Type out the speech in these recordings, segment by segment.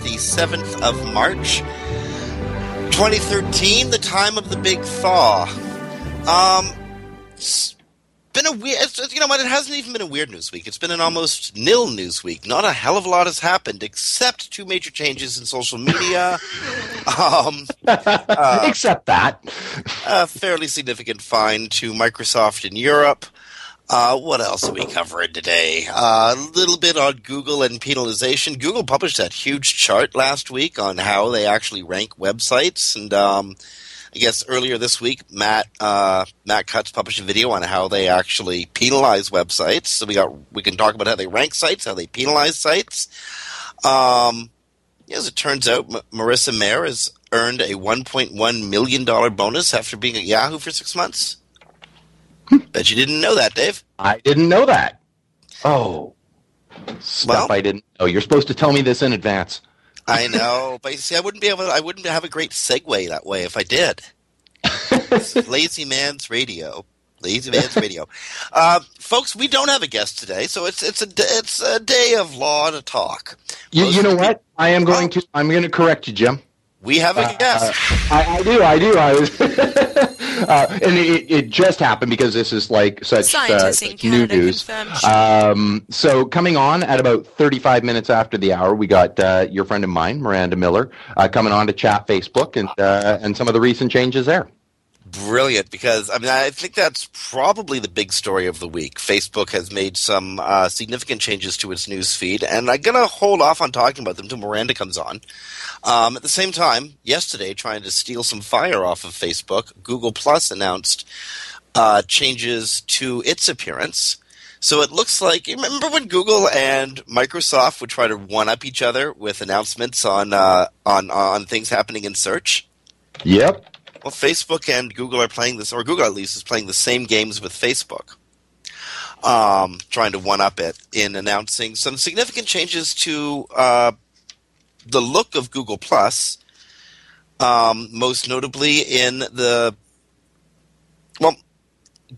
The 7th of March, 2013, the time of the big thaw. It's been a weird, you know what, it hasn't even been a weird news week. It's been an almost nil news week. Not a hell of a lot has happened, except two major changes in social media. Except that. A fairly significant fine to Microsoft in Europe. What else are we covering today? A little bit on Google and penalization. Google published that huge chart last week on how they actually rank websites. And I guess earlier this week, Matt Cutts published a video on how they actually penalize websites. So we can talk about how they rank sites, how they penalize sites. As it turns out, Marissa Mayer has earned a $1.1 million bonus after being at Yahoo for 6 months. Bet you didn't know that, Dave. I didn't know that. Oh, stuff well, I didn't know. You're supposed to tell me this in advance. I know, but you see, I wouldn't have a great segue that way if I did. Lazy Man's Radio. Folks, we don't have a guest today, so it's a day of law to talk. You know what? I'm going to correct you, Jim. We have a guest. I do. I was, and it just happened because this is like such new news. So coming on at about 35 minutes after the hour, we got your friend of mine, Miranda Miller, coming on to chat Facebook and some of the recent changes there. Brilliant, because I think that's probably the big story of the week. Facebook has made some significant changes to its news feed, and I'm going to hold off on talking about them until Miranda comes on. At the same time, yesterday, trying to steal some fire off of Facebook, Google Plus announced changes to its appearance. So it looks like – you remember when Google and Microsoft would try to one-up each other with announcements on things happening in search? Yep. Well, Facebook and Google are playing this, or Google at least is playing the same games with Facebook, trying to one-up it in announcing some significant changes to the look of Google+, most notably in the – well,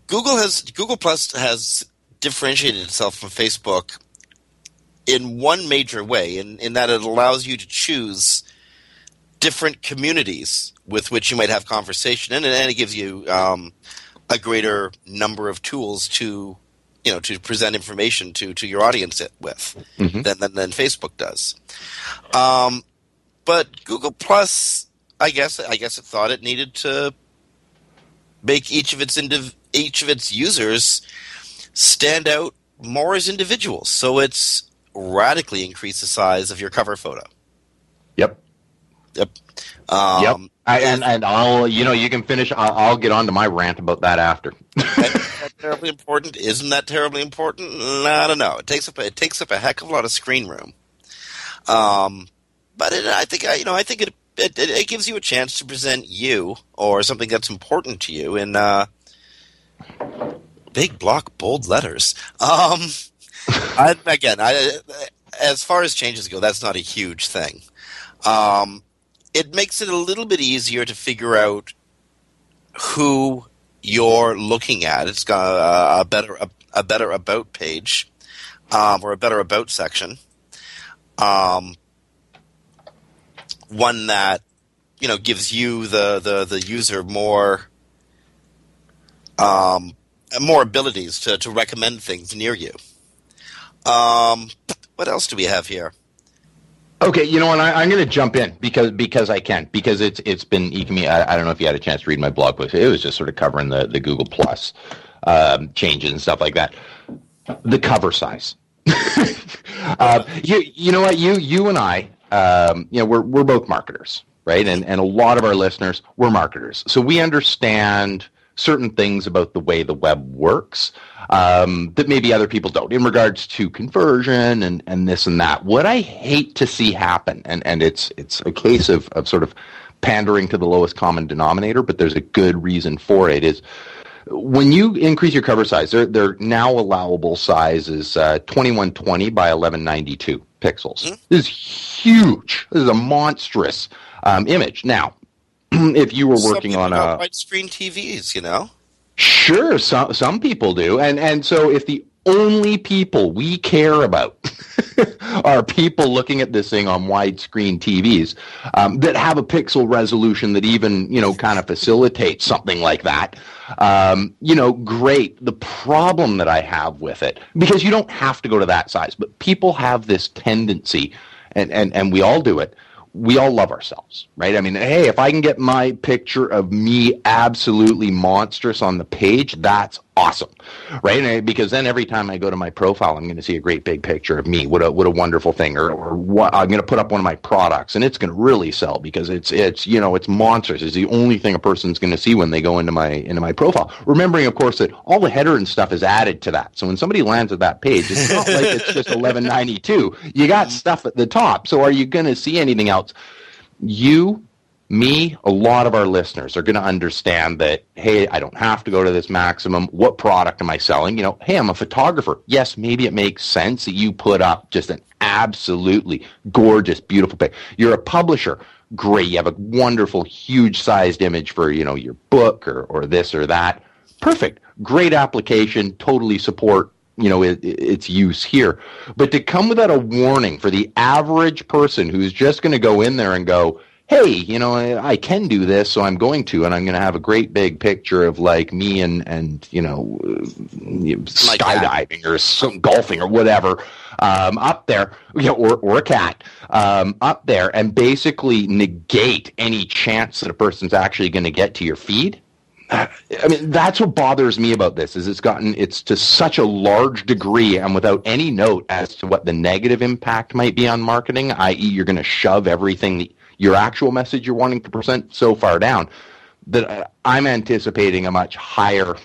Google+ has differentiated itself from Facebook in one major way, in that it allows you to choose different communities with which you might have conversation, and it gives you a greater number of tools to present information to your audience with than Facebook does. But Google Plus, I guess it thought it needed to make each of its users stand out more as individuals, so it's radically increased the size of your cover photo. Yep. I'll you can finish. I'll get on to my rant about that after. That's terribly important. Isn't that terribly important? I don't know. It takes up a heck of a lot of screen room. But I think it gives you a chance to present you or something that's important to you in big block bold letters. As far as changes go, that's not a huge thing. It makes it a little bit easier to figure out who you're looking at. It's got a better about page, or a better about section, one that gives you the user more more abilities to recommend things near you. What else do we have here? Okay, I'm going to jump in because I can, because it's been eking me. I don't know if you had a chance to read my blog post. It was just sort of covering the Google Plus changes and stuff like that. The cover size. You and I, we're both marketers, right? And a lot of our listeners, we're marketers, so we understand certain things about the way the web works. that maybe other people don't in regards to conversion and this and that. What I hate to see happen, and it's a case of sort of pandering to the lowest common denominator, but there's a good reason for it, is when you increase your cover size, their now allowable size is 2120 by 1192 pixels. Mm-hmm. This is huge. This is a monstrous image. Now, if you were working on a widescreen TVs, you know, sure, some people do, and so if the only people we care about are people looking at this thing on widescreen TVs that have a pixel resolution that even, you know, kind of facilitates something like that. You know, great. The problem that I have with it, because you don't have to go to that size, but people have this tendency, and we all do it. We all love ourselves, right? I mean, hey, if I can get my picture of me absolutely monstrous on the page, that's awesome, right? And because then every time I go to my profile, I'm going to see a great big picture of me. What a wonderful thing! Or what, I'm going to put up one of my products, and it's going to really sell because it's you know, it's monstrous. It's the only thing a person's going to see when they go into my profile. Remembering, of course, that all the header and stuff is added to that. So when somebody lands at that page, it's not like it's just 1192. You got stuff at the top. So are you going to see anything else? You. Me, a lot of our listeners are going to understand that, hey, I don't have to go to this maximum. What product am I selling? You know, hey, I'm a photographer. Yes, maybe it makes sense that you put up just an absolutely gorgeous, beautiful picture. You're a publisher. Great. You have a wonderful, huge-sized image for, you know, your book or this or that. Perfect. Great application. Totally support, you know, its use here. But to come without a warning for the average person who's just going to go in there and go, hey, you know, I can do this, so I'm going to, and I'm going to have a great big picture of, like, me and you know, skydiving or some golfing or whatever up there, you know, or a cat up there, and basically negate any chance that a person's actually going to get to your feed. I mean, that's what bothers me about this, is it's to such a large degree and without any note as to what the negative impact might be on marketing, i.e. you're going to shove everything that your actual message you're wanting to present so far down that I'm anticipating a much higher,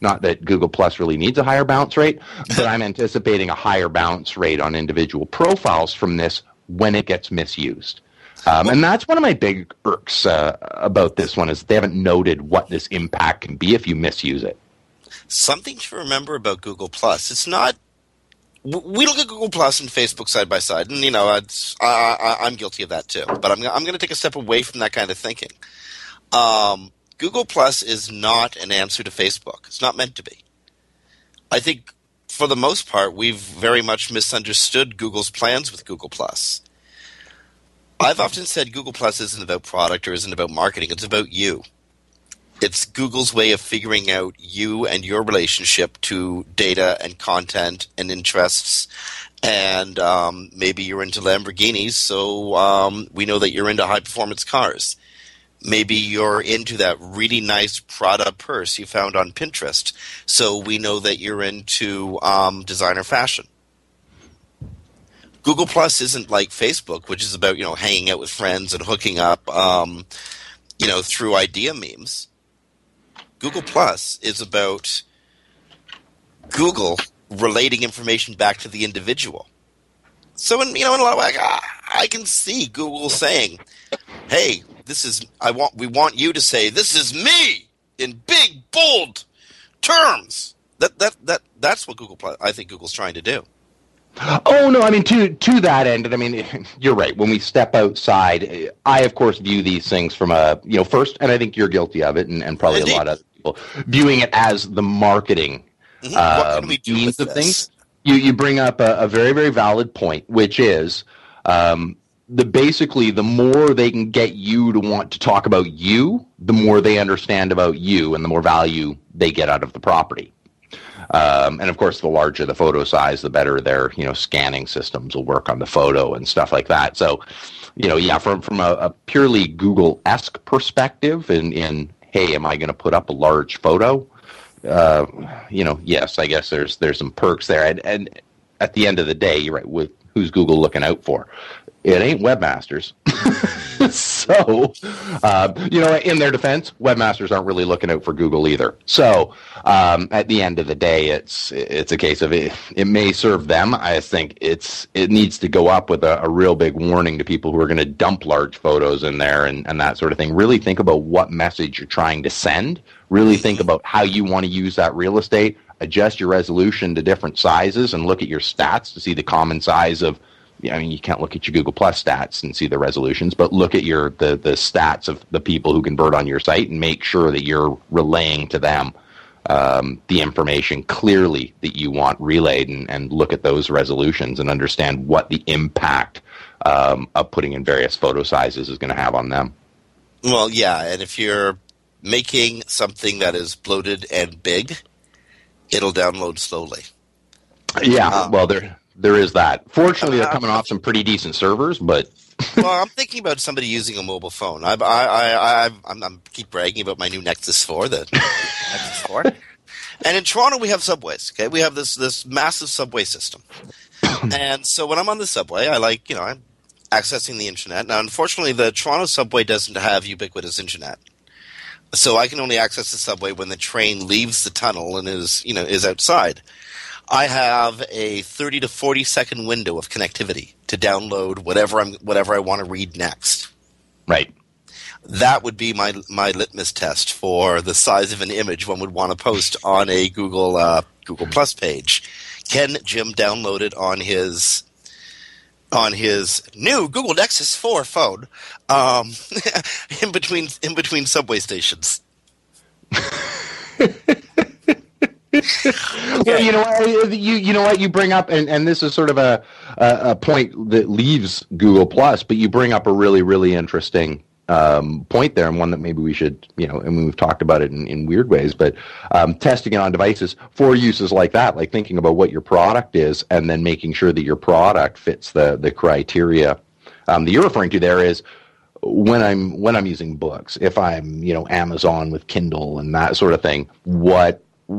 not that Google Plus really needs a higher bounce rate, but I'm anticipating a higher bounce rate on individual profiles from this when it gets misused. And that's one of my big irks about this one, is they haven't noted what this impact can be if you misuse it. Something to remember about Google Plus, it's not, we look at Google Plus and Facebook side by side, and you know I'm guilty of that too. But I'm going to take a step away from that kind of thinking. Google Plus is not an answer to Facebook. It's not meant to be. I think for the most part we've very much misunderstood Google's plans with Google Plus. I've often said Google Plus isn't about product or isn't about marketing. It's about you. It's Google's way of figuring out you and your relationship to data and content and interests. And maybe you're into Lamborghinis, so we know that you're into high-performance cars. Maybe you're into that really nice Prada purse you found on Pinterest, so we know that you're into designer fashion. Google Plus isn't like Facebook, which is about, you know, hanging out with friends and hooking up, you know, through idea memes. Google Plus is about Google relating information back to the individual. So, in a lot of ways, I can see Google saying, "Hey, we want you to say this is me in big bold terms." That's what Google Plus, I think Google's trying to do. Oh, no, I mean, to that end, I mean, you're right. When we step outside, I, of course, view these things from a, you know, first, and I think you're guilty of it, and probably a lot of other people, viewing it as the marketing what can we do means with of this? Things. You bring up a very, very valid point, which is basically the more they can get you to want to talk about you, the more they understand about you and the more value they get out of the property. And of course, the larger the photo size, the better their, you know, scanning systems will work on the photo and stuff like that. So, you know, yeah, from a purely Google-esque perspective, in hey, am I going to put up a large photo? You know, yes, I guess there's some perks there. And at the end of the day, you're right. Who's Google looking out for? It ain't webmasters. So, you know, in their defense, webmasters aren't really looking out for Google either. So at the end of the day, it's a case of it may serve them. I think it needs to go up with a real big warning to people who are going to dump large photos in there and that sort of thing. Really think about what message you're trying to send. Really think about how you want to use that real estate. Adjust your resolution to different sizes and look at your stats to see the common size of, I mean, you can't look at your Google Plus stats and see the resolutions, but look at the stats of the people who convert on your site and make sure that you're relaying to them the information clearly that you want relayed, and look at those resolutions and understand what the impact of putting in various photo sizes is going to have on them. Well, yeah, and if you're making something that is bloated and big, it'll download slowly. Yeah, well, there is that. Fortunately, they're coming off some pretty decent servers, but... Well, I'm thinking about somebody using a mobile phone. I'm keep bragging about my new Nexus 4. And in Toronto, we have subways. Okay, we have this massive subway system. And so when I'm on the subway, I like, you know, I'm accessing the internet. Now, unfortunately, the Toronto subway doesn't have ubiquitous internet. So I can only access the subway when the train leaves the tunnel and is outside. I have a 30 to 40 second window of connectivity to download whatever I want to read next. Right. That would be my litmus test for the size of an image one would want to post on a Google Plus page. Can Jim download it on his new Google Nexus 4 phone in between subway stations? Well, you know what you bring up, and this is sort of a point that leaves Google Plus, but you bring up a really, really interesting point there, and one that maybe we should, you know, and we've talked about it in weird ways, but testing it on devices for uses like that, like thinking about what your product is and then making sure that your product fits the criteria that you're referring to there is, when I'm using books, if I'm, you know, Amazon with Kindle and that sort of thing,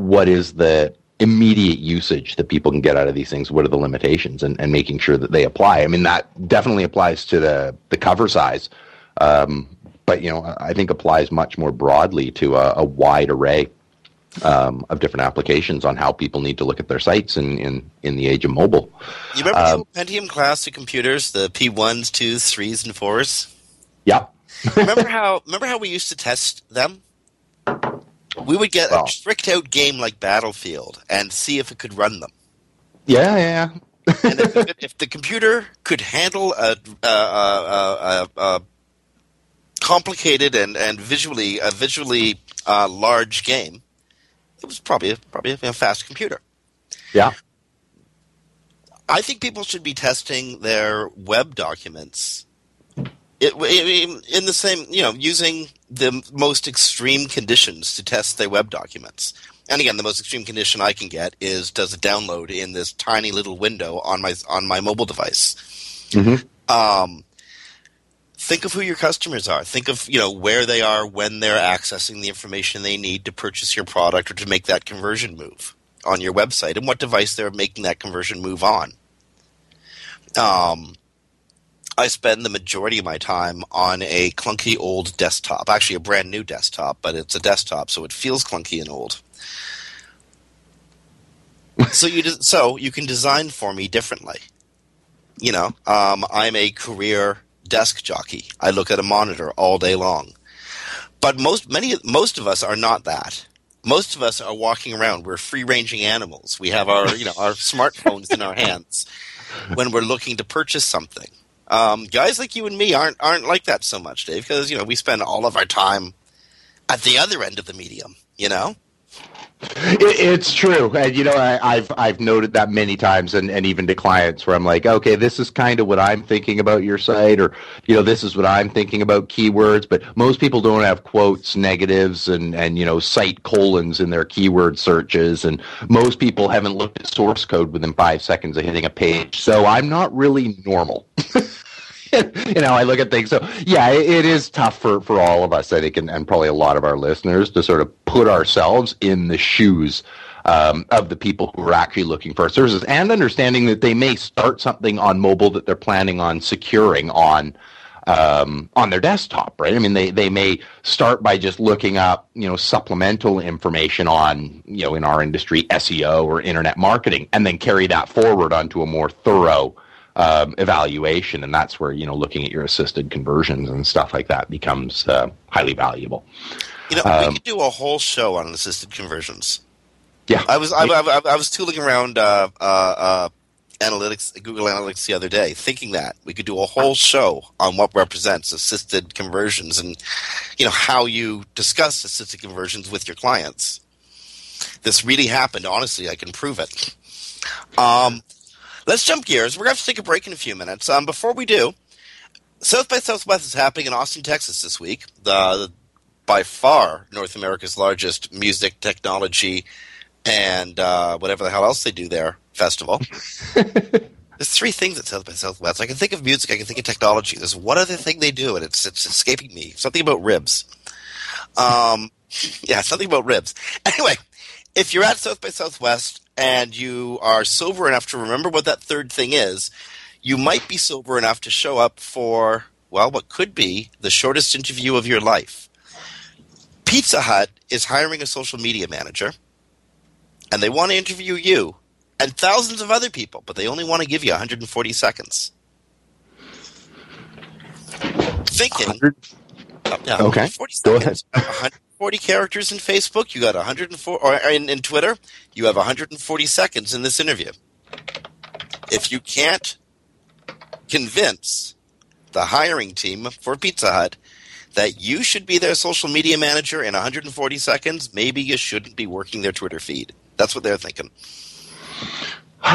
what is the immediate usage that people can get out of these things? What are the limitations, and making sure that they apply? I mean, that definitely applies to the cover size, but, you know, I think applies much more broadly to a wide array of different applications on how people need to look at their sites in the age of mobile. You remember the old Pentium class of computers, the P1s, 2s, 3s, and 4s? Yeah. remember how we used to test them? We would get a tricked out game like Battlefield and see if it could run them. Yeah. And if the computer could handle a complicated and visually large game, it was probably a fast computer. Yeah. I think people should be testing their web documents in the same, you know, using the most extreme conditions to test their web documents. And again, the most extreme condition I can get is, does it download in this tiny little window on my mobile device? Mm-hmm. Think of who your customers are. Think of, you know, where they are when they're accessing the information they need to purchase your product or to make that conversion move on your website, and what device they're making that conversion move on. I spend the majority of my time on a clunky old desktop. Actually, a brand new desktop, but it's a desktop, so it feels clunky and old. So you can design for me differently. You know, I'm a career desk jockey. I look at a monitor all day long. But most of us are not that. Most of us are walking around. We're free-ranging animals. We have our, you know, our smartphones in our hands when we're looking to purchase something. Guys like you and me aren't like that so much, Dave, because, you know, we spend all of our time at the other end of the medium, you know? It's true. And, you know, I've noted that many times, and even to clients where I'm like, okay, this is kind of what I'm thinking about your site, or, you know, this is what I'm thinking about keywords, but most people don't have quotes, negatives, and you know, site colons in their keyword searches, and most people haven't looked at source code within 5 seconds of hitting a page, so I'm not really normal. You know, I look at things. So, yeah, it is tough for all of us, I think, and probably a lot of our listeners, to sort of put ourselves in the shoes of the people who are actually looking for our services, and understanding that they may start something on mobile that they're planning on securing on on their desktop, right? I mean, they may start by just looking up, supplemental information on, in our industry, SEO or internet marketing, and then carry that forward onto a more thorough evaluation. And that's where, looking at your assisted conversions and stuff like that becomes highly valuable. We could do a whole show on assisted conversions. Yeah. I was tooling around analytics, Google Analytics the other day, thinking that we could do a whole show on what represents assisted conversions and how you discuss assisted conversions with your clients. This really happened. Honestly, I can prove it. Let's jump gears. We're going to have to take a break in a few minutes. Before we do, South by Southwest is happening in Austin, Texas this week. The by far North America's largest music, technology, and whatever the hell else they do there festival. There's three things at South by Southwest. I can think of music. I can think of technology. There's one other thing they do, and it's escaping me. Something about ribs. Yeah, something about ribs. Anyway, if you're at South by Southwest and you are sober enough to remember what that third thing is, you might be sober enough to show up for, well, what could be the shortest interview of your life. Pizza Hut is hiring a social media manager, and they want to interview you and thousands of other people, but they only want to give you 140 seconds. Okay. 40 seconds. Go ahead. 140 characters in Facebook. You got 104, or in Twitter, you have 140 seconds in this interview. If you can't convince the hiring team for Pizza Hut that you should be their social media manager in 140 seconds, maybe you shouldn't be working their Twitter feed. That's what they're thinking. If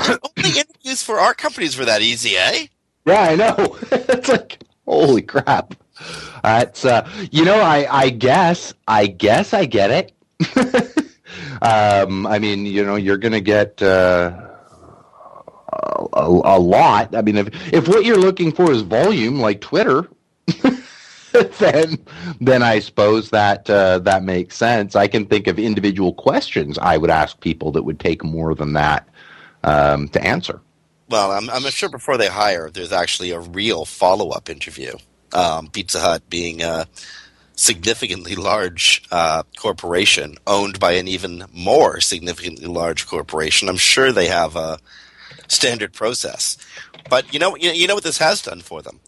only interviews for our companies were that easy, eh? Yeah, I know. It's like, holy crap. It's I guess I get it. I mean, you're gonna get a lot. I mean, if what you're looking for is volume, like Twitter. Then I suppose that that makes sense. I can think of individual questions I would ask people that would take more than that to answer. Well, I'm sure before they hire, there's actually a real follow-up interview. Pizza Hut being a significantly large corporation owned by an even more significantly large corporation, I'm sure they have a standard process. But you know what this has done for them?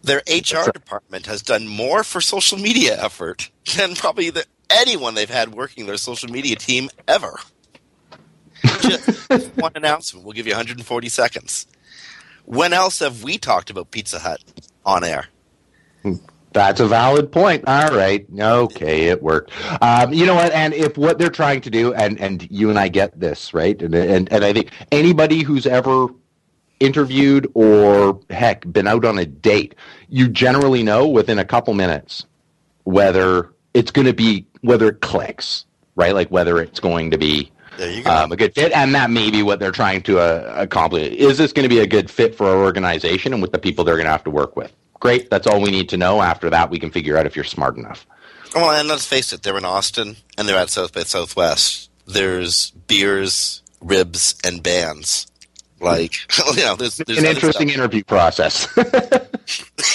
Their HR department has done more for social media effort than probably anyone they've had working their social media team ever. Just one announcement. We'll give you 140 seconds. When else have we talked about Pizza Hut on air? That's a valid point. All right. Okay, it worked. You know what? And if what they're trying to do, and you and I get this, right? And I think anybody who's ever interviewed or, heck, been out on a date, you generally know within a couple minutes whether it's going to be, whether it clicks, right? Like whether it's going to be a good fit. And that may be what they're trying to accomplish. Is this going to be a good fit for our organization and with the people they're going to have to work with? Great. That's all we need to know. After that, we can figure out if you're smart enough. Well, and let's face it, they're in Austin and they're at South by Southwest. There's beers, ribs, and bands. Like, there's an interesting interview process.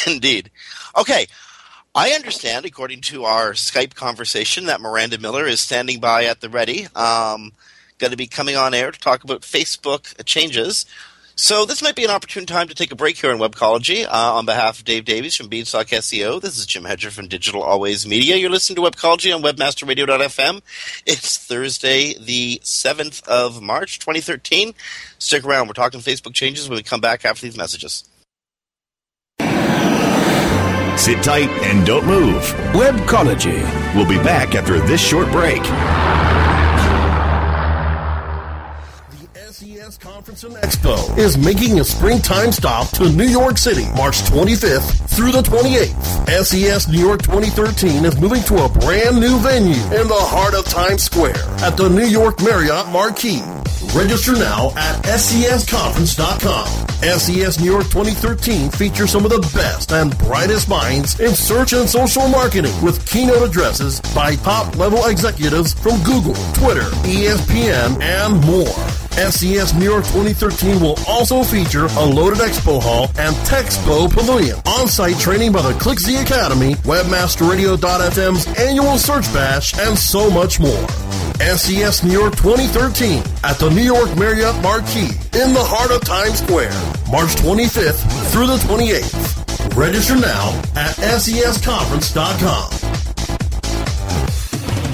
Indeed. Okay. I understand, according to our Skype conversation, that Miranda Miller is standing by at the ready, going to be coming on air to talk about Facebook changes. So this might be an opportune time to take a break here in Webcology. On behalf of Dave Davies from Beanstalk SEO, this is Jim Hedger from Digital Always Media. You're listening to Webcology on webmasterradio.fm. It's Thursday, the 7th of March, 2013. Stick around. We're talking Facebook changes when we come back after these messages. Sit tight and don't move. Webcology. We'll be back after this short break. SES Conference and Expo is making a springtime stop to New York City, March 25th through the 28th. SES New York 2013 is moving to a brand new venue in the heart of Times Square at the New York Marriott Marquis. Register now at sesconference.com. SES New York 2013 features some of the best and brightest minds in search and social marketing with keynote addresses by top-level executives from Google, Twitter, ESPN, and more. SES New York 2013 will also feature Unloaded Expo Hall and Texpo Pavilion. On-site training by the ClickZ Academy, WebmasterRadio.fm's annual Search Bash, and so much more. SES New York 2013 at the New York Marriott Marquis in the heart of Times Square, March 25th through the 28th. Register now at sesconference.com.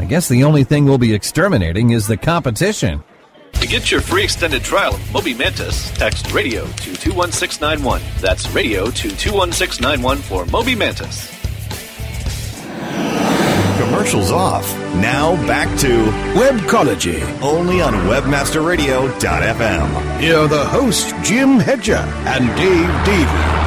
I guess the only thing we'll be exterminating is the competition. To get your free extended trial of Moby Mantis, text radio to 21691. That's radio to 21691 for Moby Mantis. Commercials off. Now back to Webcology, only on WebmasterRadio.fm. Here are the hosts, Jim Hedger and Dave Davies.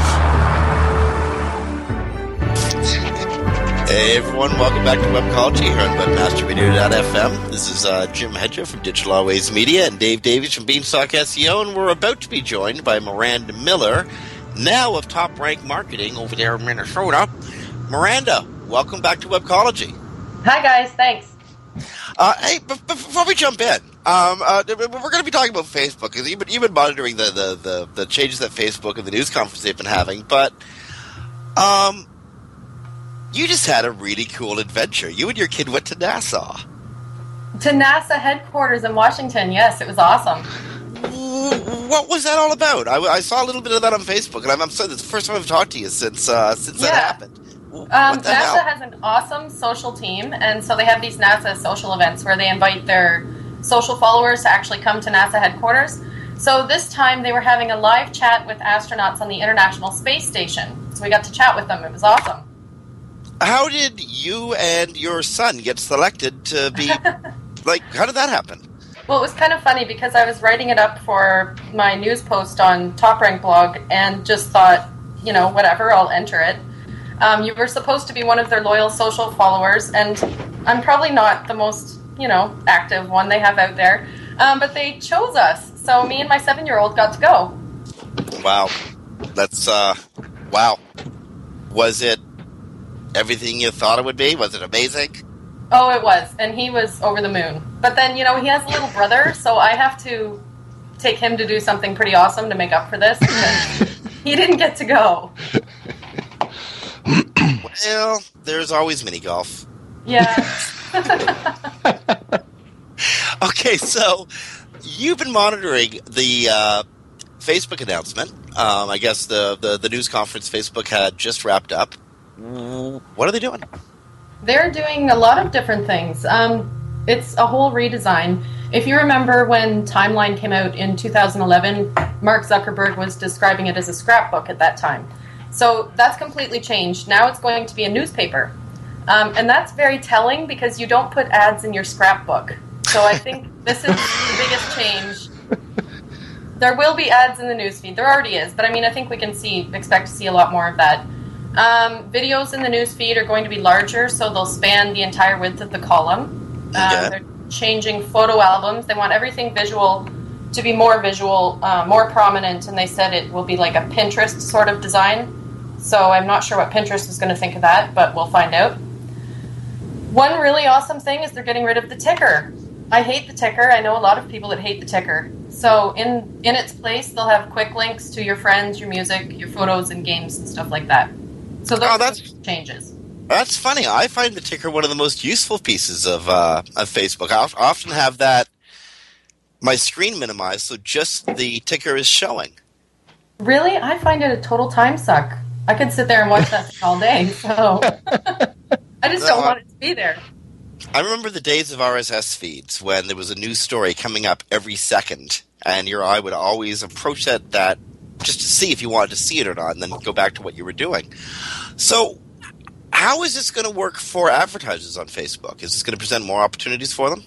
Hey everyone, welcome back to Webcology here on WebmasterRadio.fm. This is Jim Hedger from Digital Always Media and Dave Davies from Beanstalk SEO, and we're about to be joined by Miranda Miller, now of Top Rank Marketing over there in Minnesota. Miranda, welcome back to Webcology. Hi guys, thanks. Hey, before we jump in, we're going to be talking about Facebook, because you've been monitoring the changes that Facebook and the news conference they've been having, but... You just had a really cool adventure. You and your kid went to NASA. To NASA headquarters in Washington, yes. It was awesome. What was that all about? I saw a little bit of that on Facebook, and I'm sorry, that's the first time I've talked to you since that happened. NASA has an awesome social team, and so they have these NASA social events where they invite their social followers to actually come to NASA headquarters. So this time they were having a live chat with astronauts on the International Space Station. So we got to chat with them. It was awesome. How did you and your son get selected to be, how did that happen? Well, it was kind of funny because I was writing it up for my news post on Top Rank blog and just thought, whatever, I'll enter it. You were supposed to be one of their loyal social followers, and I'm probably not the most, active one they have out there. But they chose us, so me and my 7-year-old got to go. Wow. That's, wow. Was it everything you thought it would be? Was it amazing? Oh, it was. And he was over the moon. But then, he has a little brother, so I have to take him to do something pretty awesome to make up for this, because he didn't get to go. Well, there's always mini golf. Yeah. Okay, so you've been monitoring the Facebook announcement. I guess the news conference Facebook had just wrapped up. What are they doing? They're doing a lot of different things. It's a whole redesign. If you remember when Timeline came out in 2011, Mark Zuckerberg was describing it as a scrapbook at that time. So that's completely changed. Now it's going to be a newspaper. And that's very telling because you don't put ads in your scrapbook. So I think this is the biggest change. There will be ads in the newsfeed. There already is. But I think we can expect to see a lot more of that. Videos in the newsfeed are going to be larger, so they'll span the entire width of the column. They're changing photo albums. They want everything visual to be more visual, more prominent, and they said it will be like a Pinterest sort of design. So I'm not sure what Pinterest is going to think of that, but we'll find out. One really awesome thing is they're getting rid of the ticker. I hate the ticker. I know a lot of people that hate the ticker. So in its place, they'll have quick links to your friends, your music, your photos, and games and stuff like that. So those are changes. That's funny. I find the ticker one of the most useful pieces of Facebook. I often have that my screen minimized, so just the ticker is showing. Really? I find it a total time suck. I could sit there and watch that all day. So I just don't want it to be there. I remember the days of RSS feeds when there was a news story coming up every second, and your eye would always approach that just to see if you wanted to see it or not, and then go back to what you were doing. So how is this going to work for advertisers on Facebook? Is this going to present more opportunities for them?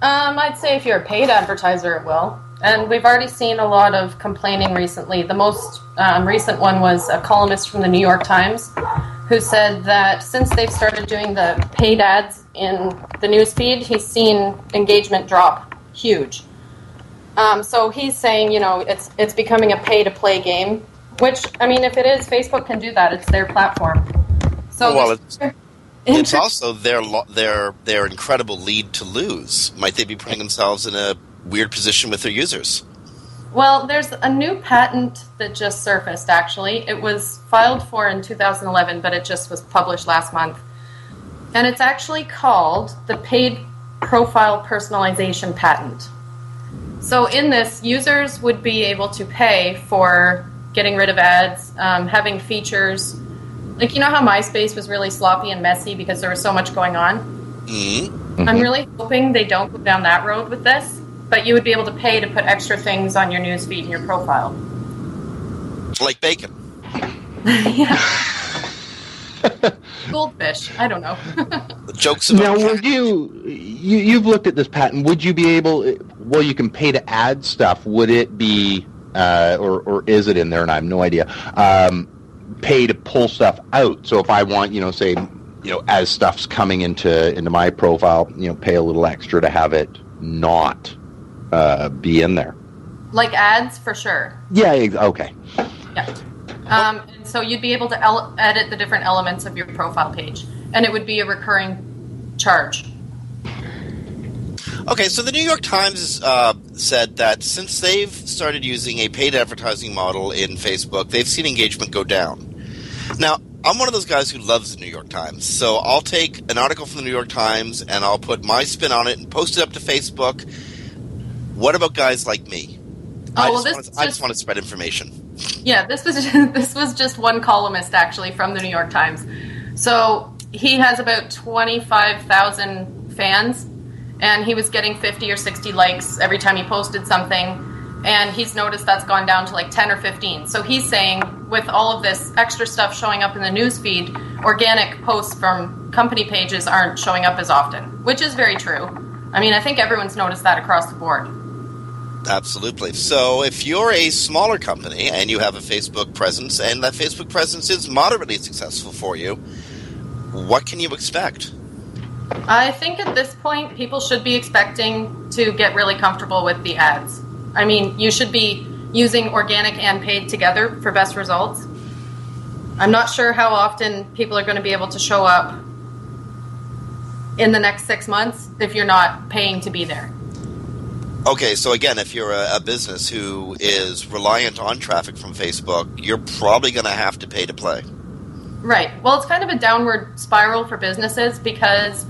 I'd say if you're a paid advertiser, it will. And we've already seen a lot of complaining recently. The most recent one was a columnist from the New York Times who said that since they've started doing the paid ads in the newsfeed, he's seen engagement drop huge. So he's saying, you know, it's becoming a pay-to-play game, which, I mean, if it is, Facebook can do that. It's their platform. So it's also their incredible lead to lose. Might they be putting themselves in a weird position with their users? Well, there's a new patent that just surfaced, actually. It was filed for in 2011, but it just was published last month. And it's actually called the Paid Profile Personalization Patent. So in this, users would be able to pay for getting rid of ads, having features. Like, you know how MySpace was really sloppy and messy because there was so much going on? Mm-hmm. I'm really hoping they don't go down that road with this, but you would be able to pay to put extra things on your newsfeed and your profile. Like bacon. Yeah. Goldfish. I don't know. The joke's about now, would you've looked at this patent. Would you be able... Well, you can pay to add stuff. Would it be... or is it in there? And I have no idea. Pay to pull stuff out. So if I want, as stuff's coming into my profile, pay a little extra to have it not be in there. Like ads, for sure. Yeah, okay. Yeah. And so you'd be able to edit the different elements of your profile page, and it would be a recurring charge. Okay, so the New York Times said that since they've started using a paid advertising model in Facebook, they've seen engagement go down. Now, I'm one of those guys who loves the New York Times, so I'll take an article from the New York Times and I'll put my spin on it and post it up to Facebook. What about guys like me? I just want to spread information. Yeah, this was just one columnist, actually, from the New York Times. So he has about 25,000 fans. And he was getting 50 or 60 likes every time he posted something. And he's noticed that's gone down to like 10 or 15. So he's saying with all of this extra stuff showing up in the newsfeed, organic posts from company pages aren't showing up as often, which is very true. I mean, I think everyone's noticed that across the board. Absolutely. So if you're a smaller company and you have a Facebook presence and that Facebook presence is moderately successful for you, what can you expect? I think at this point, people should be expecting to get really comfortable with the ads. I mean, you should be using organic and paid together for best results. I'm not sure how often people are going to be able to show up in the next 6 months if you're not paying to be there. Okay, so again, if you're a business who is reliant on traffic from Facebook, you're probably going to have to pay to play. Right. Well, it's kind of a downward spiral for businesses because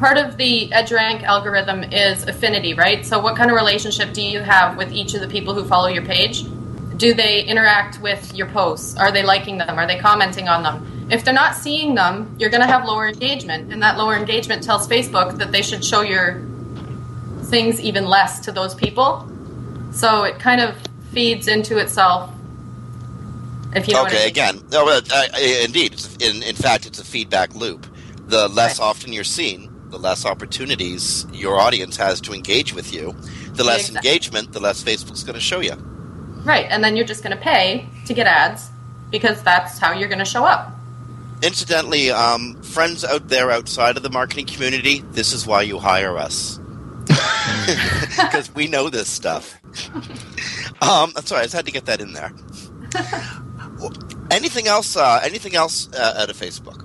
part of the EdgeRank algorithm is affinity, right? So what kind of relationship do you have with each of the people who follow your page? Do they interact with your posts? Are they liking them? Are they commenting on them? If they're not seeing them, you're going to have lower engagement, and that lower engagement tells Facebook that they should show your things even less to those people. So it kind of feeds into itself. Indeed. In fact, it's a feedback loop. The less often you're seen, the less opportunities your audience has to engage with you. The less engagement, the less Facebook's going to show you. Right, and then you're just going to pay to get ads because that's how you're going to show up. Incidentally, friends out there outside of the marketing community, this is why you hire us. Because we know this stuff. I'm sorry, I just had to get that in there. Anything else out of Facebook?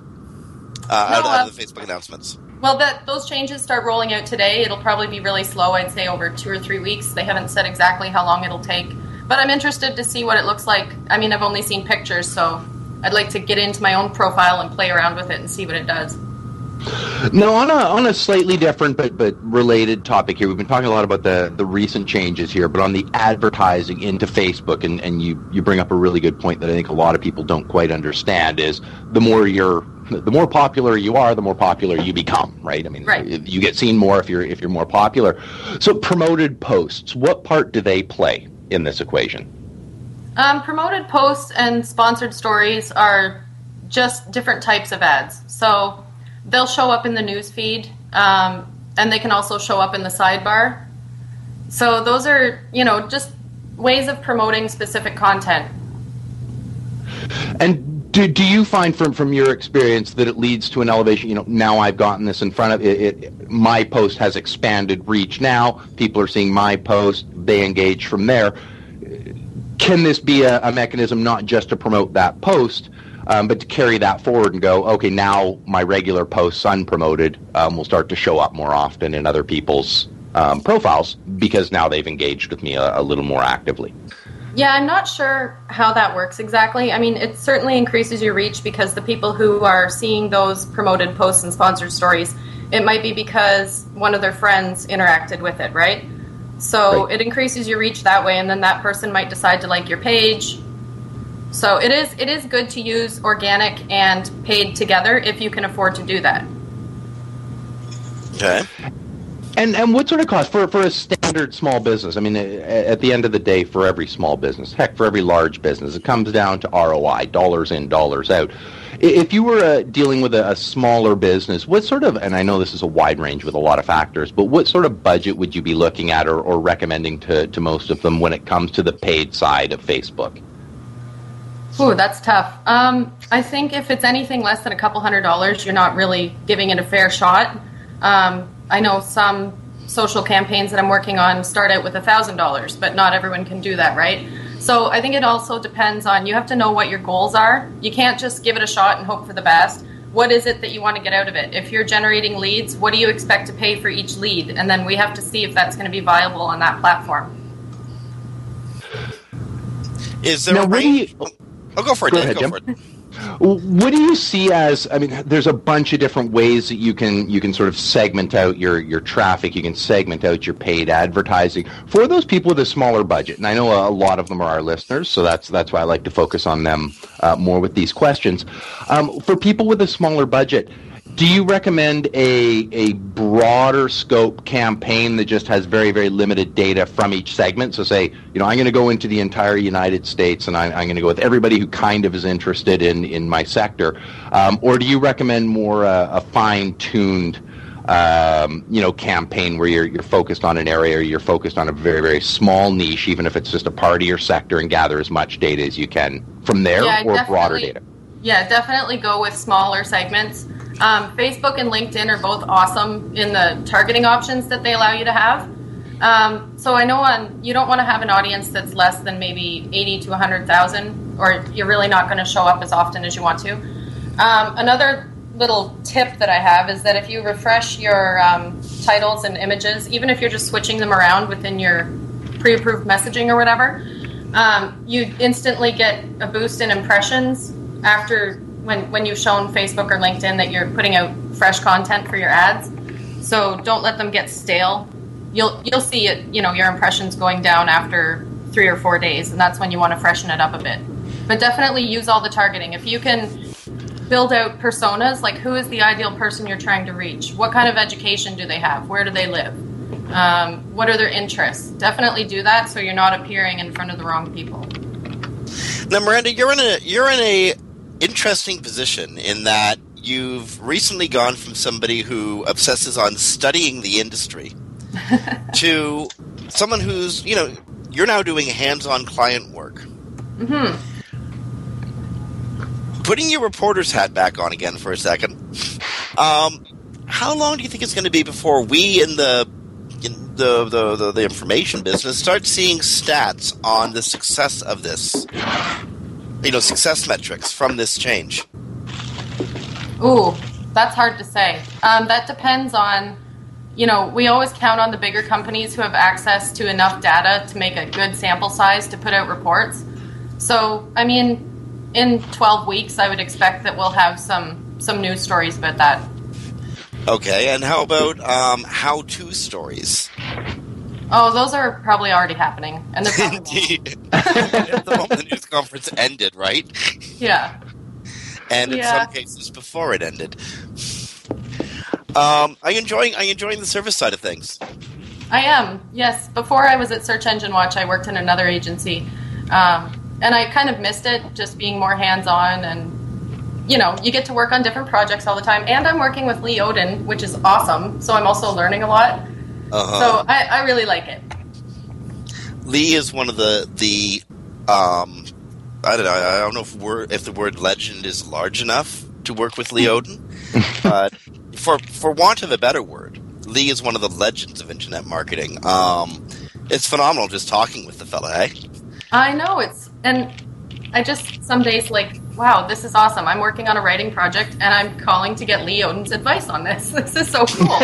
Out of the Facebook announcements? Well, those changes start rolling out today. It'll probably be really slow, I'd say, over 2 or 3 weeks. They haven't said exactly how long it'll take. But I'm interested to see what it looks like. I mean, I've only seen pictures, so I'd like to get into my own profile and play around with it and see what it does. Now, on a slightly different but related topic here, we've been talking a lot about the recent changes here, but on the advertising into Facebook, and you bring up a really good point that I think a lot of people don't quite understand, is the more popular you are, the more popular you become, right? I mean, right. You get seen more if you're more popular. So promoted posts, what part do they play in this equation? Promoted posts and sponsored stories are just different types of ads. So they'll show up in the news feed, and they can also show up in the sidebar. So those are, just ways of promoting specific content. And do you find from your experience that it leads to an elevation? Now I've gotten this in front of it. My post has expanded reach now. People are seeing my post. They engage from there. Can this be a mechanism not just to promote that post, but to carry that forward and go, okay, now my regular posts unpromoted will start to show up more often in other people's profiles because now they've engaged with me a little more actively? Yeah, I'm not sure how that works exactly. I mean, it certainly increases your reach because the people who are seeing those promoted posts and sponsored stories, it might be because one of their friends interacted with it, right? So right. It increases your reach that way, and then that person might decide to like your page. So it is good to use organic and paid together if you can afford to do that. Okay. And what sort of cost for a standard small business? I mean, at the end of the day, for every small business, heck, for every large business, it comes down to ROI, dollars in, dollars out. If you were dealing with a smaller business, what sort of, and I know this is a wide range with a lot of factors, but what sort of budget would you be looking at or recommending to most of them when it comes to the paid side of Facebook? Ooh, that's tough. I think if it's anything less than $200, you're not really giving it a fair shot. I know some social campaigns that I'm working on start out with $1,000, but not everyone can do that, right? So I think it also depends on, you have to know what your goals are. You can't just give it a shot and hope for the best. What is it that you want to get out of it? If you're generating leads, what do you expect to pay for each lead? And then we have to see if that's going to be viable on that platform. Is there now, a range? Oh, go for it, Dan. Go for it. What do you see as, I mean, there's a bunch of different ways that you can sort of segment out your traffic, you can segment out your paid advertising. For those people with a smaller budget, and I know a lot of them are our listeners, so that's why I like to focus on them more with these questions. For people with a smaller budget, do you recommend a broader scope campaign that just has very, very limited data from each segment? So say, I'm going to go into the entire United States and I'm going to go with everybody who kind of is interested in my sector. Or do you recommend more a fine-tuned campaign where you're focused on an area or you're focused on a very, very small niche, even if it's just a part of your sector, and gather as much data as you can from there or broader data? Yeah, definitely go with smaller segments. Facebook and LinkedIn are both awesome in the targeting options that they allow you to have. So I know you don't want to have an audience that's less than maybe 80 to 100,000, or you're really not going to show up as often as you want to. Another little tip that I have is that if you refresh your titles and images, even if you're just switching them around within your pre-approved messaging or whatever, you instantly get a boost in impressions after when you've shown Facebook or LinkedIn that you're putting out fresh content for your ads. So don't let them get stale. You'll see it, your impressions going down after 3 or 4 days, and that's when you want to freshen it up a bit. But definitely use all the targeting. If you can build out personas, like who is the ideal person you're trying to reach? What kind of education do they have? Where do they live? What are their interests? Definitely do that so you're not appearing in front of the wrong people. Now, Miranda, you're in a interesting position in that you've recently gone from somebody who obsesses on studying the industry to someone who's, you're now doing hands-on client work. Mm-hmm. Putting your reporter's hat back on again for a second, how long do you think it's going to be before we in the information business start seeing stats on the success of this? Success metrics from this change. Ooh, That's hard to say. That depends on, you know, we always count on the bigger companies who have access to enough data to make a good sample size to put out reports. So, I mean, in 12 weeks, I would expect that we'll have some news stories about that. Okay, and how about how-to stories? Oh, those are probably already happening. And they're indeed. At the moment the news conference ended, right? Yeah. And in some cases before it ended. Are you enjoying the service side of things? I am, yes. Before I was at Search Engine Watch, I worked in another agency. And I kind of missed it, just being more hands-on and, you know, you get to work on different projects all the time. And I'm working with Lee Odin, which is awesome. So I'm also learning a lot. Uh-huh. So I really like it. Lee is one of the I don't know if the word legend is large enough to work with Lee Odin. For want of a better word, Lee is one of the legends of internet marketing. It's phenomenal just talking with the fella, eh? I know. Some days like, wow, this is awesome. I'm working on a writing project and I'm calling to get Lee Odin's advice on this. This is so cool.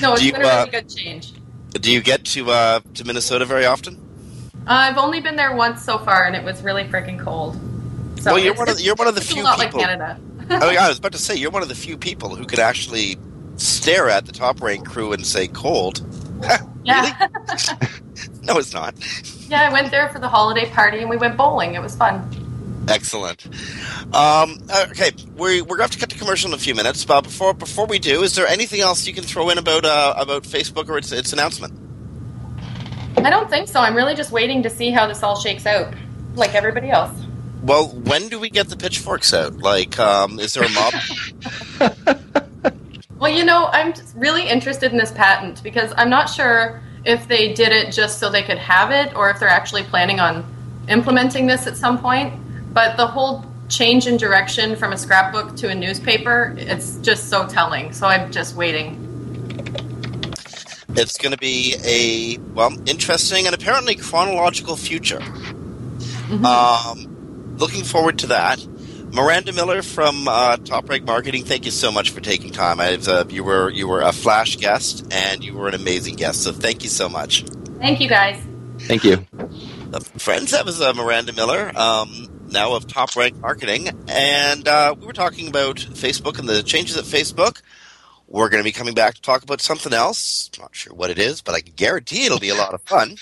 No, it's been a really good change. Do you get to Minnesota very often? I've only been there once so far, and it was really freaking cold. So well, you're one of the few people. It's a lot like Canada. Oh, yeah, I was about to say you're one of the few people who could actually stare at the Top Rank crew and say cold. Yeah. No, it's not. Yeah, I went there for the holiday party, and we went bowling. It was fun. Excellent. Okay, we're going to have to cut to commercial in a few minutes, but before we do, is there anything else you can throw in about Facebook or its announcement? I don't think so. I'm really just waiting to see how this all shakes out, like everybody else. Well, when do we get the pitchforks out? Like, is there a mob? Well, you know, I'm really interested in this patent because I'm not sure if they did it just so they could have it or if they're actually planning on implementing this at some point. But the whole change in direction from a scrapbook to a newspaper, it's just so telling. So I'm just waiting. It's going to be a interesting and apparently chronological future. Mm-hmm. Looking forward to that. Miranda Miller from Top Rank Marketing, thank you so much for taking time. You were a flash guest, and you were an amazing guest, so thank you so much. Thank you, guys. Thank you. Friends, that was Miranda Miller, now of Top Rank Marketing, and we were talking about Facebook and the changes at Facebook. We're going to be coming back to talk about something else. Not sure what it is, but I can guarantee it'll be a lot of fun.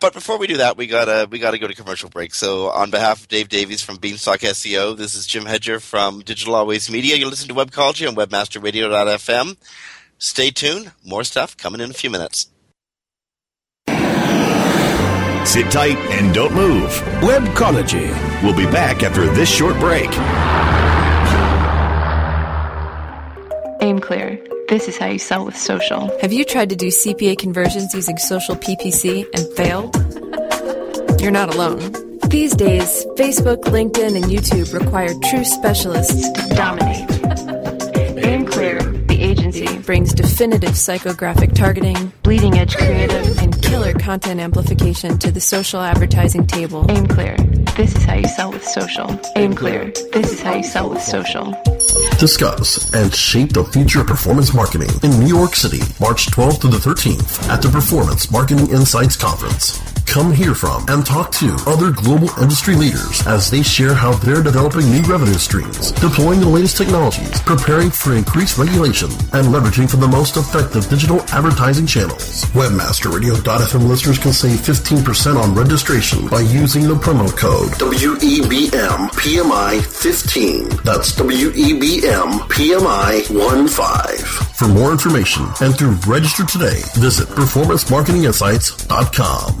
But before we do that, we gotta go to commercial break. So on behalf of Dave Davies from Beanstalk SEO, this is Jim Hedger from Digital Always Media. You're listening to Webcology on webmasterradio.fm. Stay tuned. More stuff coming in a few minutes. Sit tight and don't move. Webcology. We'll be back after this short break. Aim Clear. This is how you sell with social. Have you tried to do CPA conversions using social PPC and failed? You're not alone. These days, Facebook, LinkedIn, and YouTube require true specialists to dominate. Aim Clear, the agency, brings definitive psychographic targeting, bleeding edge creative, and killer content amplification to the social advertising table. Aim Clear. This is how you sell with social. Aim Clear. This is how you sell with social. Discuss and shape the future of performance marketing in New York City, March 12th to the 13th at the Performance Marketing Insights Conference. Come hear from and talk to other global industry leaders as they share how they're developing new revenue streams, deploying the latest technologies, preparing for increased regulation, and leveraging for the most effective digital advertising channels. Webmasterradio.fm listeners can save 15% on registration by using the promo code WEBMPMI15. That's WEBMPMI15. For more information and to register today, visit performancemarketinginsights.com.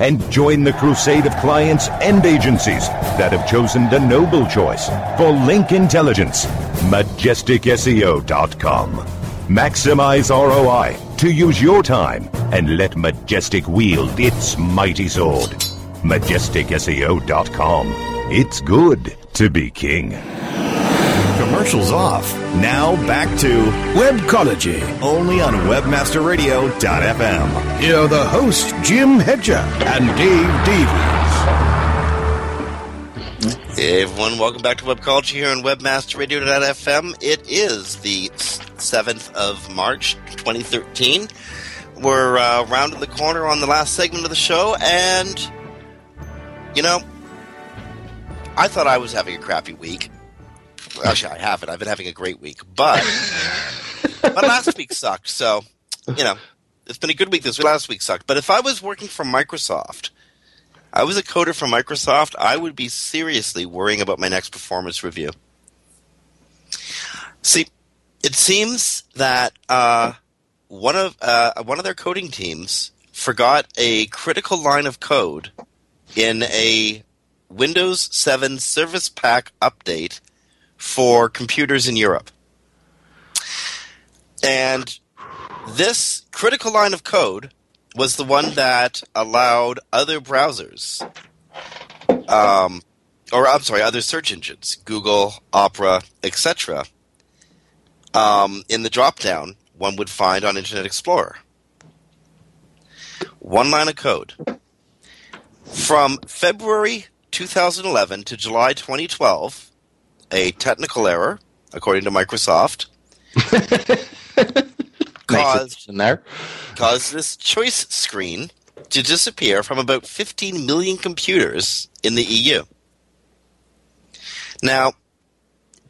and join the crusade of clients and agencies that have chosen the noble choice for link intelligence. MajesticSEO.com. Maximize ROI to use your time and let Majestic wield its mighty sword. MajesticSEO.com. It's good to be king. Commercials off. Now back to Webcology, only on WebmasterRadio.fm. Here are the hosts, Jim Hedger and Dave Davies. Hey everyone, welcome back to Webcology here on WebmasterRadio.fm. It is the 7th of March, 2013. We're rounding the corner on the last segment of the show, and, you know, I thought I was having a crappy week. Actually, I haven't. I've been having a great week, but my last week sucked. So, you know, it's been a good week. This week. Last week sucked. But if I was working for Microsoft, I was a coder for Microsoft, I would be seriously worrying about my next performance review. See, it seems that one of their coding teams forgot a critical line of code in a Windows 7 Service Pack update for computers in Europe. And this critical line of code was the one that allowed other browsers, other search engines, Google, Opera, etc. In the drop-down one would find on Internet Explorer. One line of code. From February 2011 to July 2012, a technical error, according to Microsoft, caused this choice screen to disappear from about 15 million computers in the EU. Now,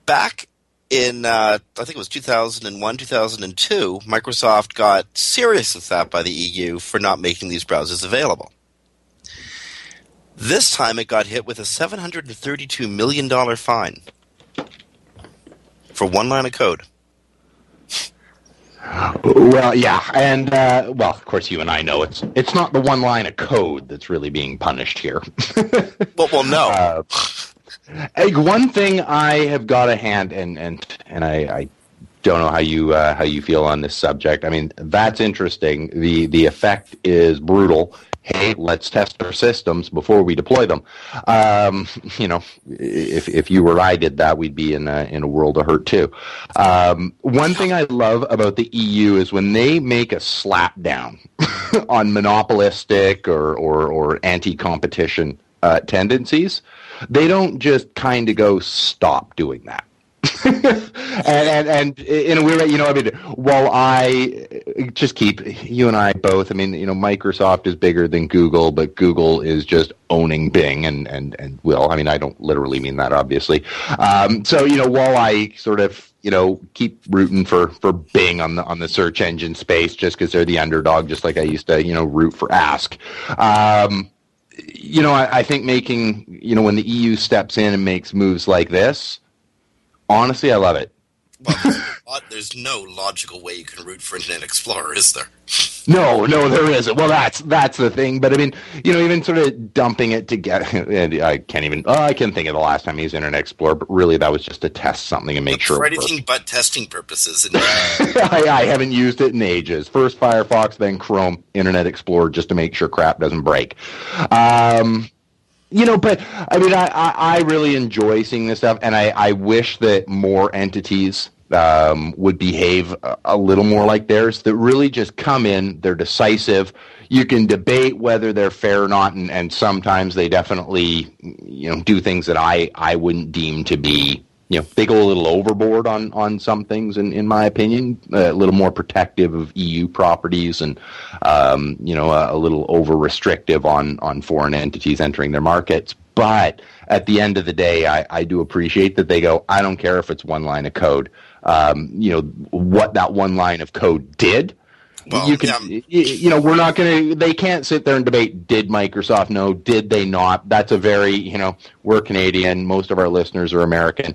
back in, I think it was 2001, 2002, Microsoft got serious with that by the EU for not making these browsers available. This time it got hit with a $732 million fine. For one line of code. Well, yeah, and of course, you and I know it's not the one line of code that's really being punished here. well, no. One thing I have got a hand, and I don't know how you feel on this subject. I mean, that's interesting. The effect is brutal. Hey, let's test our systems before we deploy them. You know, if you or I did that, we'd be in a world of hurt too. One thing I love about the EU is when they make a slapdown on monopolistic or anti-competition tendencies, they don't just kind of go stop doing that. and in a weird way, you know, I mean, while I just keep you and I both, I mean, you know, Microsoft is bigger than Google, but Google is just owning Bing and will. I mean, I don't literally mean that, obviously. So, you know, while I sort of, you know, keep rooting for Bing on the search engine space just because they're the underdog, just like I used to, you know, root for Ask. You know, I think making, you know, when the EU steps in and makes moves like this, honestly, I love it. Well, there's no logical way you can root for Internet Explorer, is there? No, there isn't. Well, that's the thing. But I mean, you know, even sort of dumping it together, and I can't think of the last time I used Internet Explorer, but really that was just to test something and make sure. For anything but testing purposes. I haven't used it in ages. First Firefox, then Chrome, Internet Explorer, just to make sure crap doesn't break. You know, but I mean, I really enjoy seeing this stuff, and I wish that more entities would behave a little more like theirs, that really just come in, they're decisive. You can debate whether they're fair or not, and sometimes they definitely, you know, do things that I wouldn't deem to be, you know, they go a little overboard on some things, in my opinion, a little more protective of EU properties and, you know, a little over-restrictive on foreign entities entering their markets. But at the end of the day, I do appreciate that they go, I don't care if it's one line of code. You know, what that one line of code did. Well, you can, you know, we're not going to. They can't sit there and debate. Did Microsoft know? Did they not? That's a very, you know, we're Canadian. Most of our listeners are American.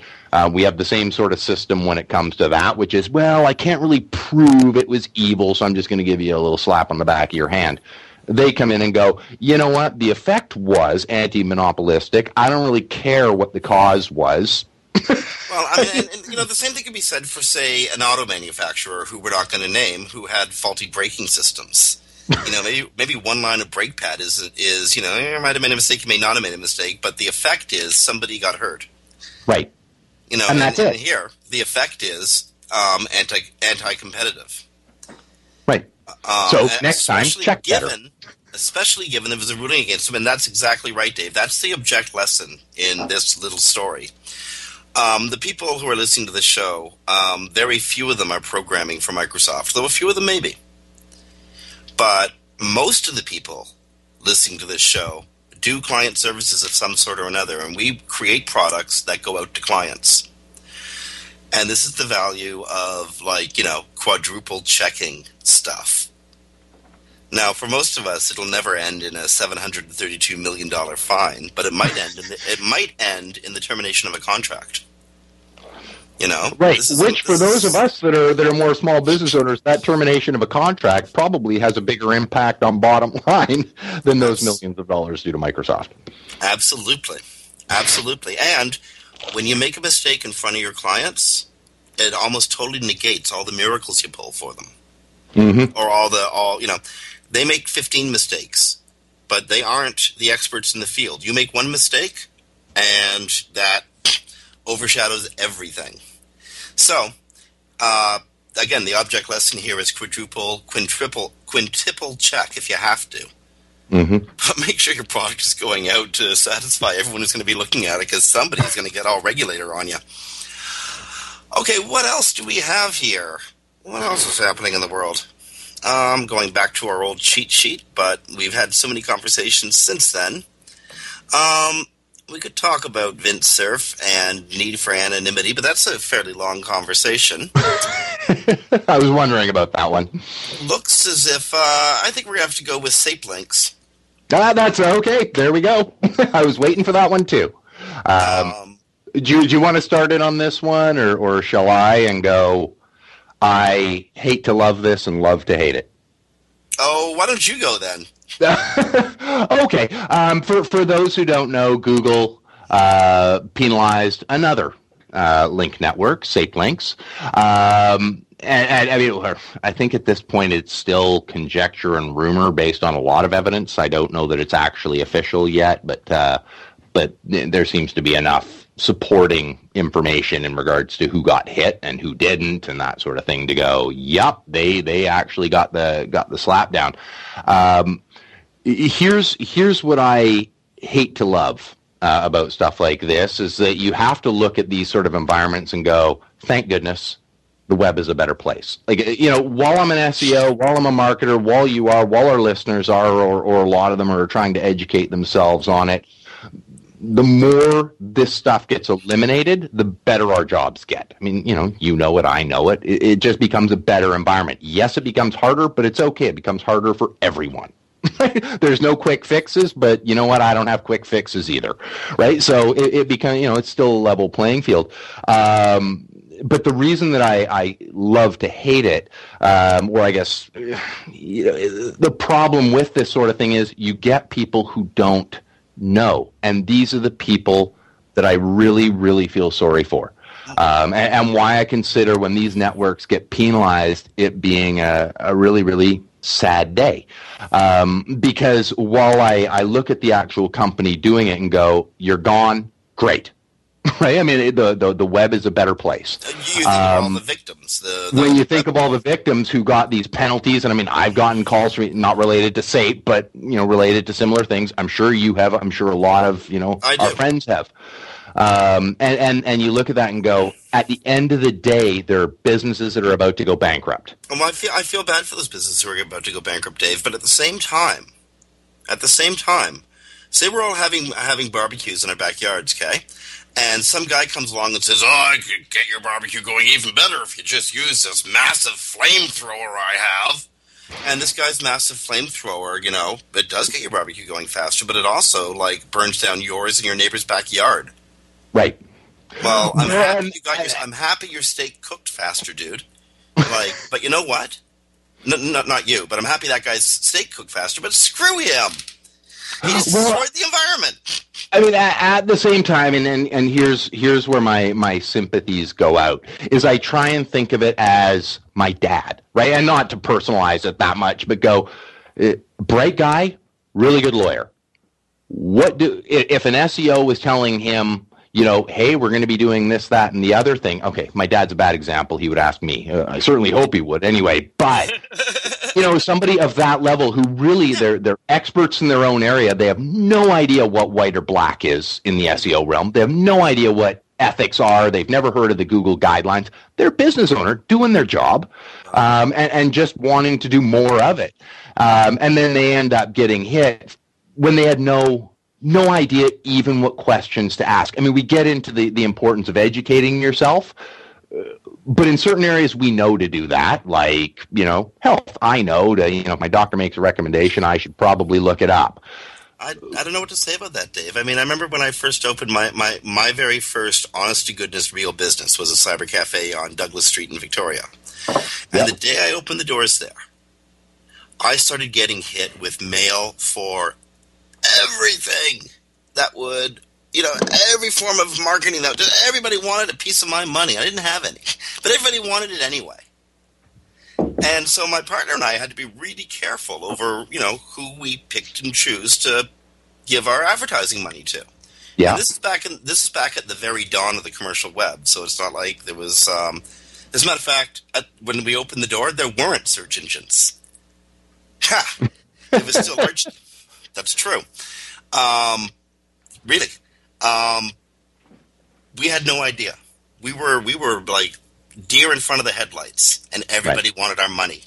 We have the same sort of system when it comes to that, which is, well, I can't really prove it was evil, so I'm just going to give you a little slap on the back of your hand. They come in and go, you know what? The effect was anti-monopolistic. I don't really care what the cause was. Well, I mean, and, you know, the same thing could be said for, say, an auto manufacturer who we're not going to name, who had faulty braking systems. You know, maybe one line of brake pad is you know, you might have made a mistake, you may not have made a mistake, but the effect is somebody got hurt. Right. You know, and that's it. And here, the effect is anti-competitive. Right. So next time, check better. Especially given it was a ruling against him, and that's exactly right, Dave. That's the object lesson in this little story. The people who are listening to this show, very few of them are programming for Microsoft, though a few of them may be. But most of the people listening to this show do client services of some sort or another, and we create products that go out to clients. And this is the value of, like, you know, quadruple checking stuff. Now, for most of us, it'll never end in a $732 million fine, but it might end. It might end in the termination of a contract. You know, right? Which, for those of us that are more small business owners, that termination of a contract probably has a bigger impact on bottom line than those millions of dollars due to Microsoft. Absolutely, absolutely. And when you make a mistake in front of your clients, it almost totally negates all the miracles you pull for them, or all you know. They make 15 mistakes, but they aren't the experts in the field. You make one mistake, and that overshadows everything. So, again, the object lesson here is quintuple check if you have to. But make sure your product is going out to satisfy everyone who's going to be looking at it, because somebody's going to get all regulator on you. Okay, what else do we have here? What else is happening in the world? Going back to our old cheat sheet, but we've had so many conversations since then. We could talk about Vint Cerf and need for anonymity, but that's a fairly long conversation. I was wondering about that one. Looks as if I think we're going to have to go with SafeLinks. That's okay. There we go. I was waiting for that one, too. Do you want to start in on this one, or shall I, and go... I hate to love this and love to hate it. Oh, why don't you go then? Okay. For those who don't know, Google penalized another link network, SafeLinks. And I mean, I think at this point it's still conjecture and rumor based on a lot of evidence. I don't know that it's actually official yet, but there seems to be enough supporting information in regards to who got hit and who didn't and that sort of thing to go, yep, they actually got the slap down. Here's what I hate to love about stuff like this is that you have to look at these sort of environments and go, thank goodness the web is a better place. Like, you know, while I'm an SEO, while I'm a marketer, while you are, while our listeners are, or a lot of them are trying to educate themselves on it, the more this stuff gets eliminated, the better our jobs get. I mean, you know it, I know it. It just becomes a better environment. Yes, it becomes harder, but it's okay. It becomes harder for everyone. There's no quick fixes, but you know what? I don't have quick fixes either, right? So it becomes, you know, it's still a level playing field. But the reason that I love to hate it, or I guess you know, the problem with this sort of thing is you get people who don't know. And these are the people that I really, really feel sorry for. And why I consider when these networks get penalized, it being a really, really sad day. Because while I look at the actual company doing it and go, you're gone, great. Right? I mean, the web is a better place. You think of all the victims. When you think of all the victims who got these penalties, and I mean, I've gotten calls from, not related to SAFE, but, you know, related to similar things. I'm sure you have. I'm sure a lot of, you know, our friends have. And you look at that and go, at the end of the day, there are businesses that are about to go bankrupt. Well, I feel bad for those businesses who are about to go bankrupt, Dave, but at the same time, say we're all having barbecues in our backyards, okay? And some guy comes along and says, oh, I could get your barbecue going even better if you just use this massive flamethrower I have. And this guy's massive flamethrower, you know, it does get your barbecue going faster, but it also, like, burns down yours and your neighbor's backyard. Right. Well, I'm happy your steak cooked faster, dude. Like, but you know what? No, not you, but I'm happy that guy's steak cooked faster, but screw him. He destroyed the environment. I mean, at the same time, and here's where my sympathies go out, is I try and think of it as my dad, right? And not to personalize it that much, but go, bright guy, really good lawyer. What do if an SEO was telling him, you know, hey, we're going to be doing this, that, and the other thing? Okay, my dad's a bad example. He would ask me. I certainly hope he would. Anyway, but you know, somebody of that level who really they're experts in their own area. They have no idea what white or black is in the SEO realm. They have no idea what ethics are. They've never heard of the Google guidelines. They're a business owner doing their job, and just wanting to do more of it. And then they end up getting hit when they had no idea even what questions to ask. I mean, we get into the importance of educating yourself, but in certain areas we know to do that, like, you know, health. I know to, you know, if my doctor makes a recommendation, I should probably look it up. I don't know what to say about that, Dave. I mean, I remember when I first opened my very first honest-to-goodness real business was a cyber cafe on Douglas Street in Victoria. And the day I opened the doors there, I started getting hit with mail for everything that would, you know, every form of marketing that just everybody wanted a piece of my money. I didn't have any, but everybody wanted it anyway. And so my partner and I had to be really careful over, you know, who we picked and choose to give our advertising money to. Yeah, and this is back at the very dawn of the commercial web. So it's not like there was. As a matter of fact, when we opened the door, there weren't search engines. Ha! It was still large. That's true. Really, we had no idea. We were like deer in front of the headlights, and everybody wanted our money.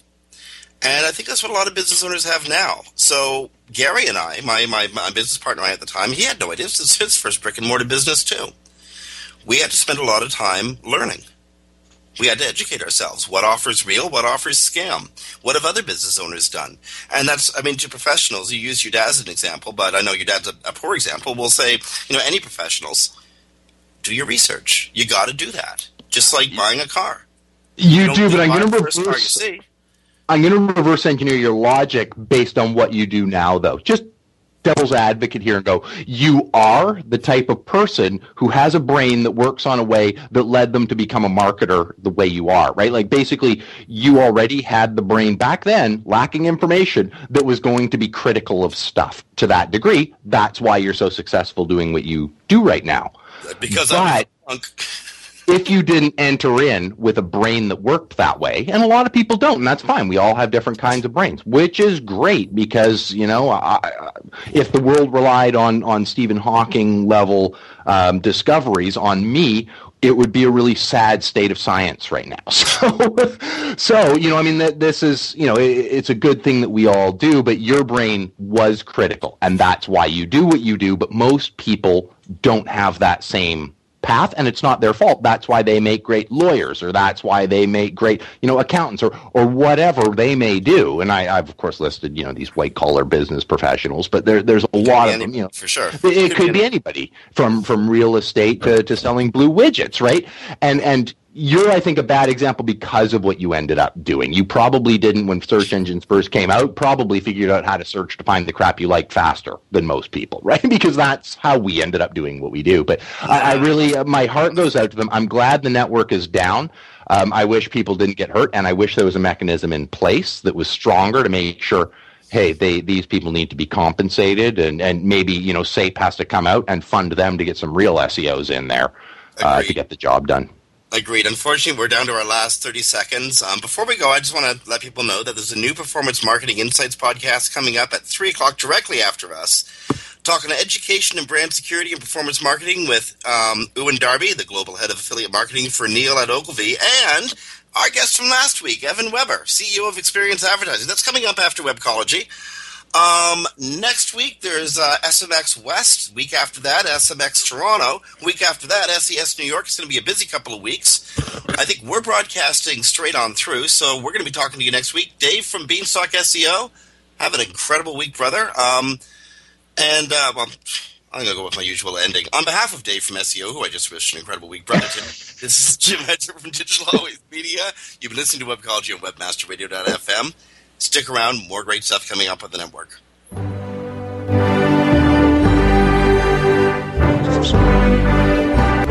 And I think that's what a lot of business owners have now. So Gary and I, my business partner at the time, he had no idea. This was his first brick and mortar business too. We had to spend a lot of time learning. We had to educate ourselves. What offers real? What offers scam? What have other business owners done? And that's, I mean, to professionals, you use your dad as an example, but I know your dad's a poor example. We'll say, you know, any professionals, do your research. You got to do that. Just like buying a car. You do, but I'm going to reverse engineer your logic based on what you do now, though. Just devil's advocate here and go, you are the type of person who has a brain that works on a way that led them to become a marketer the way you are, right? Like basically you already had the brain back then lacking information that was going to be critical of stuff to that degree. That's why you're so successful doing what you do right now. Because I'm a punk. If you didn't enter in with a brain that worked that way, and a lot of people don't, and that's fine. We all have different kinds of brains, which is great because, you know, if the world relied on Stephen Hawking level discoveries on me, it would be a really sad state of science right now. So you know, I mean, this is, you know, it's a good thing that we all do, but your brain was critical, and that's why you do what you do, but most people don't have that same path, and it's not their fault. That's why they make great lawyers, or that's why they make great, you know, accountants, or whatever they may do. And I've of course listed, you know, these white collar business professionals, but there's a lot of them, you know, for sure. It could be anybody from real estate to selling blue widgets, right? And you're, I think, a bad example because of what you ended up doing. You probably didn't, when search engines first came out, probably figured out how to search to find the crap you like faster than most people, right? Because that's how we ended up doing what we do. But I really, my heart goes out to them. I'm glad the network is down. I wish people didn't get hurt, and I wish there was a mechanism in place that was stronger to make sure, hey, these people need to be compensated, and maybe, you know, SAPE has to come out and fund them to get some real SEOs in there to get the job done. Agreed. Unfortunately, we're down to our last 30 seconds. Before we go, I just want to let people know that there's a new Performance Marketing Insights podcast coming up at 3 o'clock directly after us, talking to education and brand security and performance marketing with Owen Darby, the global head of affiliate marketing for Neil at Ogilvy, and our guest from last week, Evan Weber, CEO of Experience Advertising. That's coming up after Webcology. Next week, there's SMX West. Week after that, SMX Toronto. Week after that, SES New York. It's going to be a busy couple of weeks. I think we're broadcasting straight on through, so we're going to be talking to you next week. Dave from Beanstalk SEO, have an incredible week, brother. Well, I'm going to go with my usual ending. On behalf of Dave from SEO, who I just wished an incredible week, brother, this is Jim Hedger from Digital Always Media. You've been listening to Webcology on webmasterradio.fm. Stick around, more great stuff coming up with the network. lives.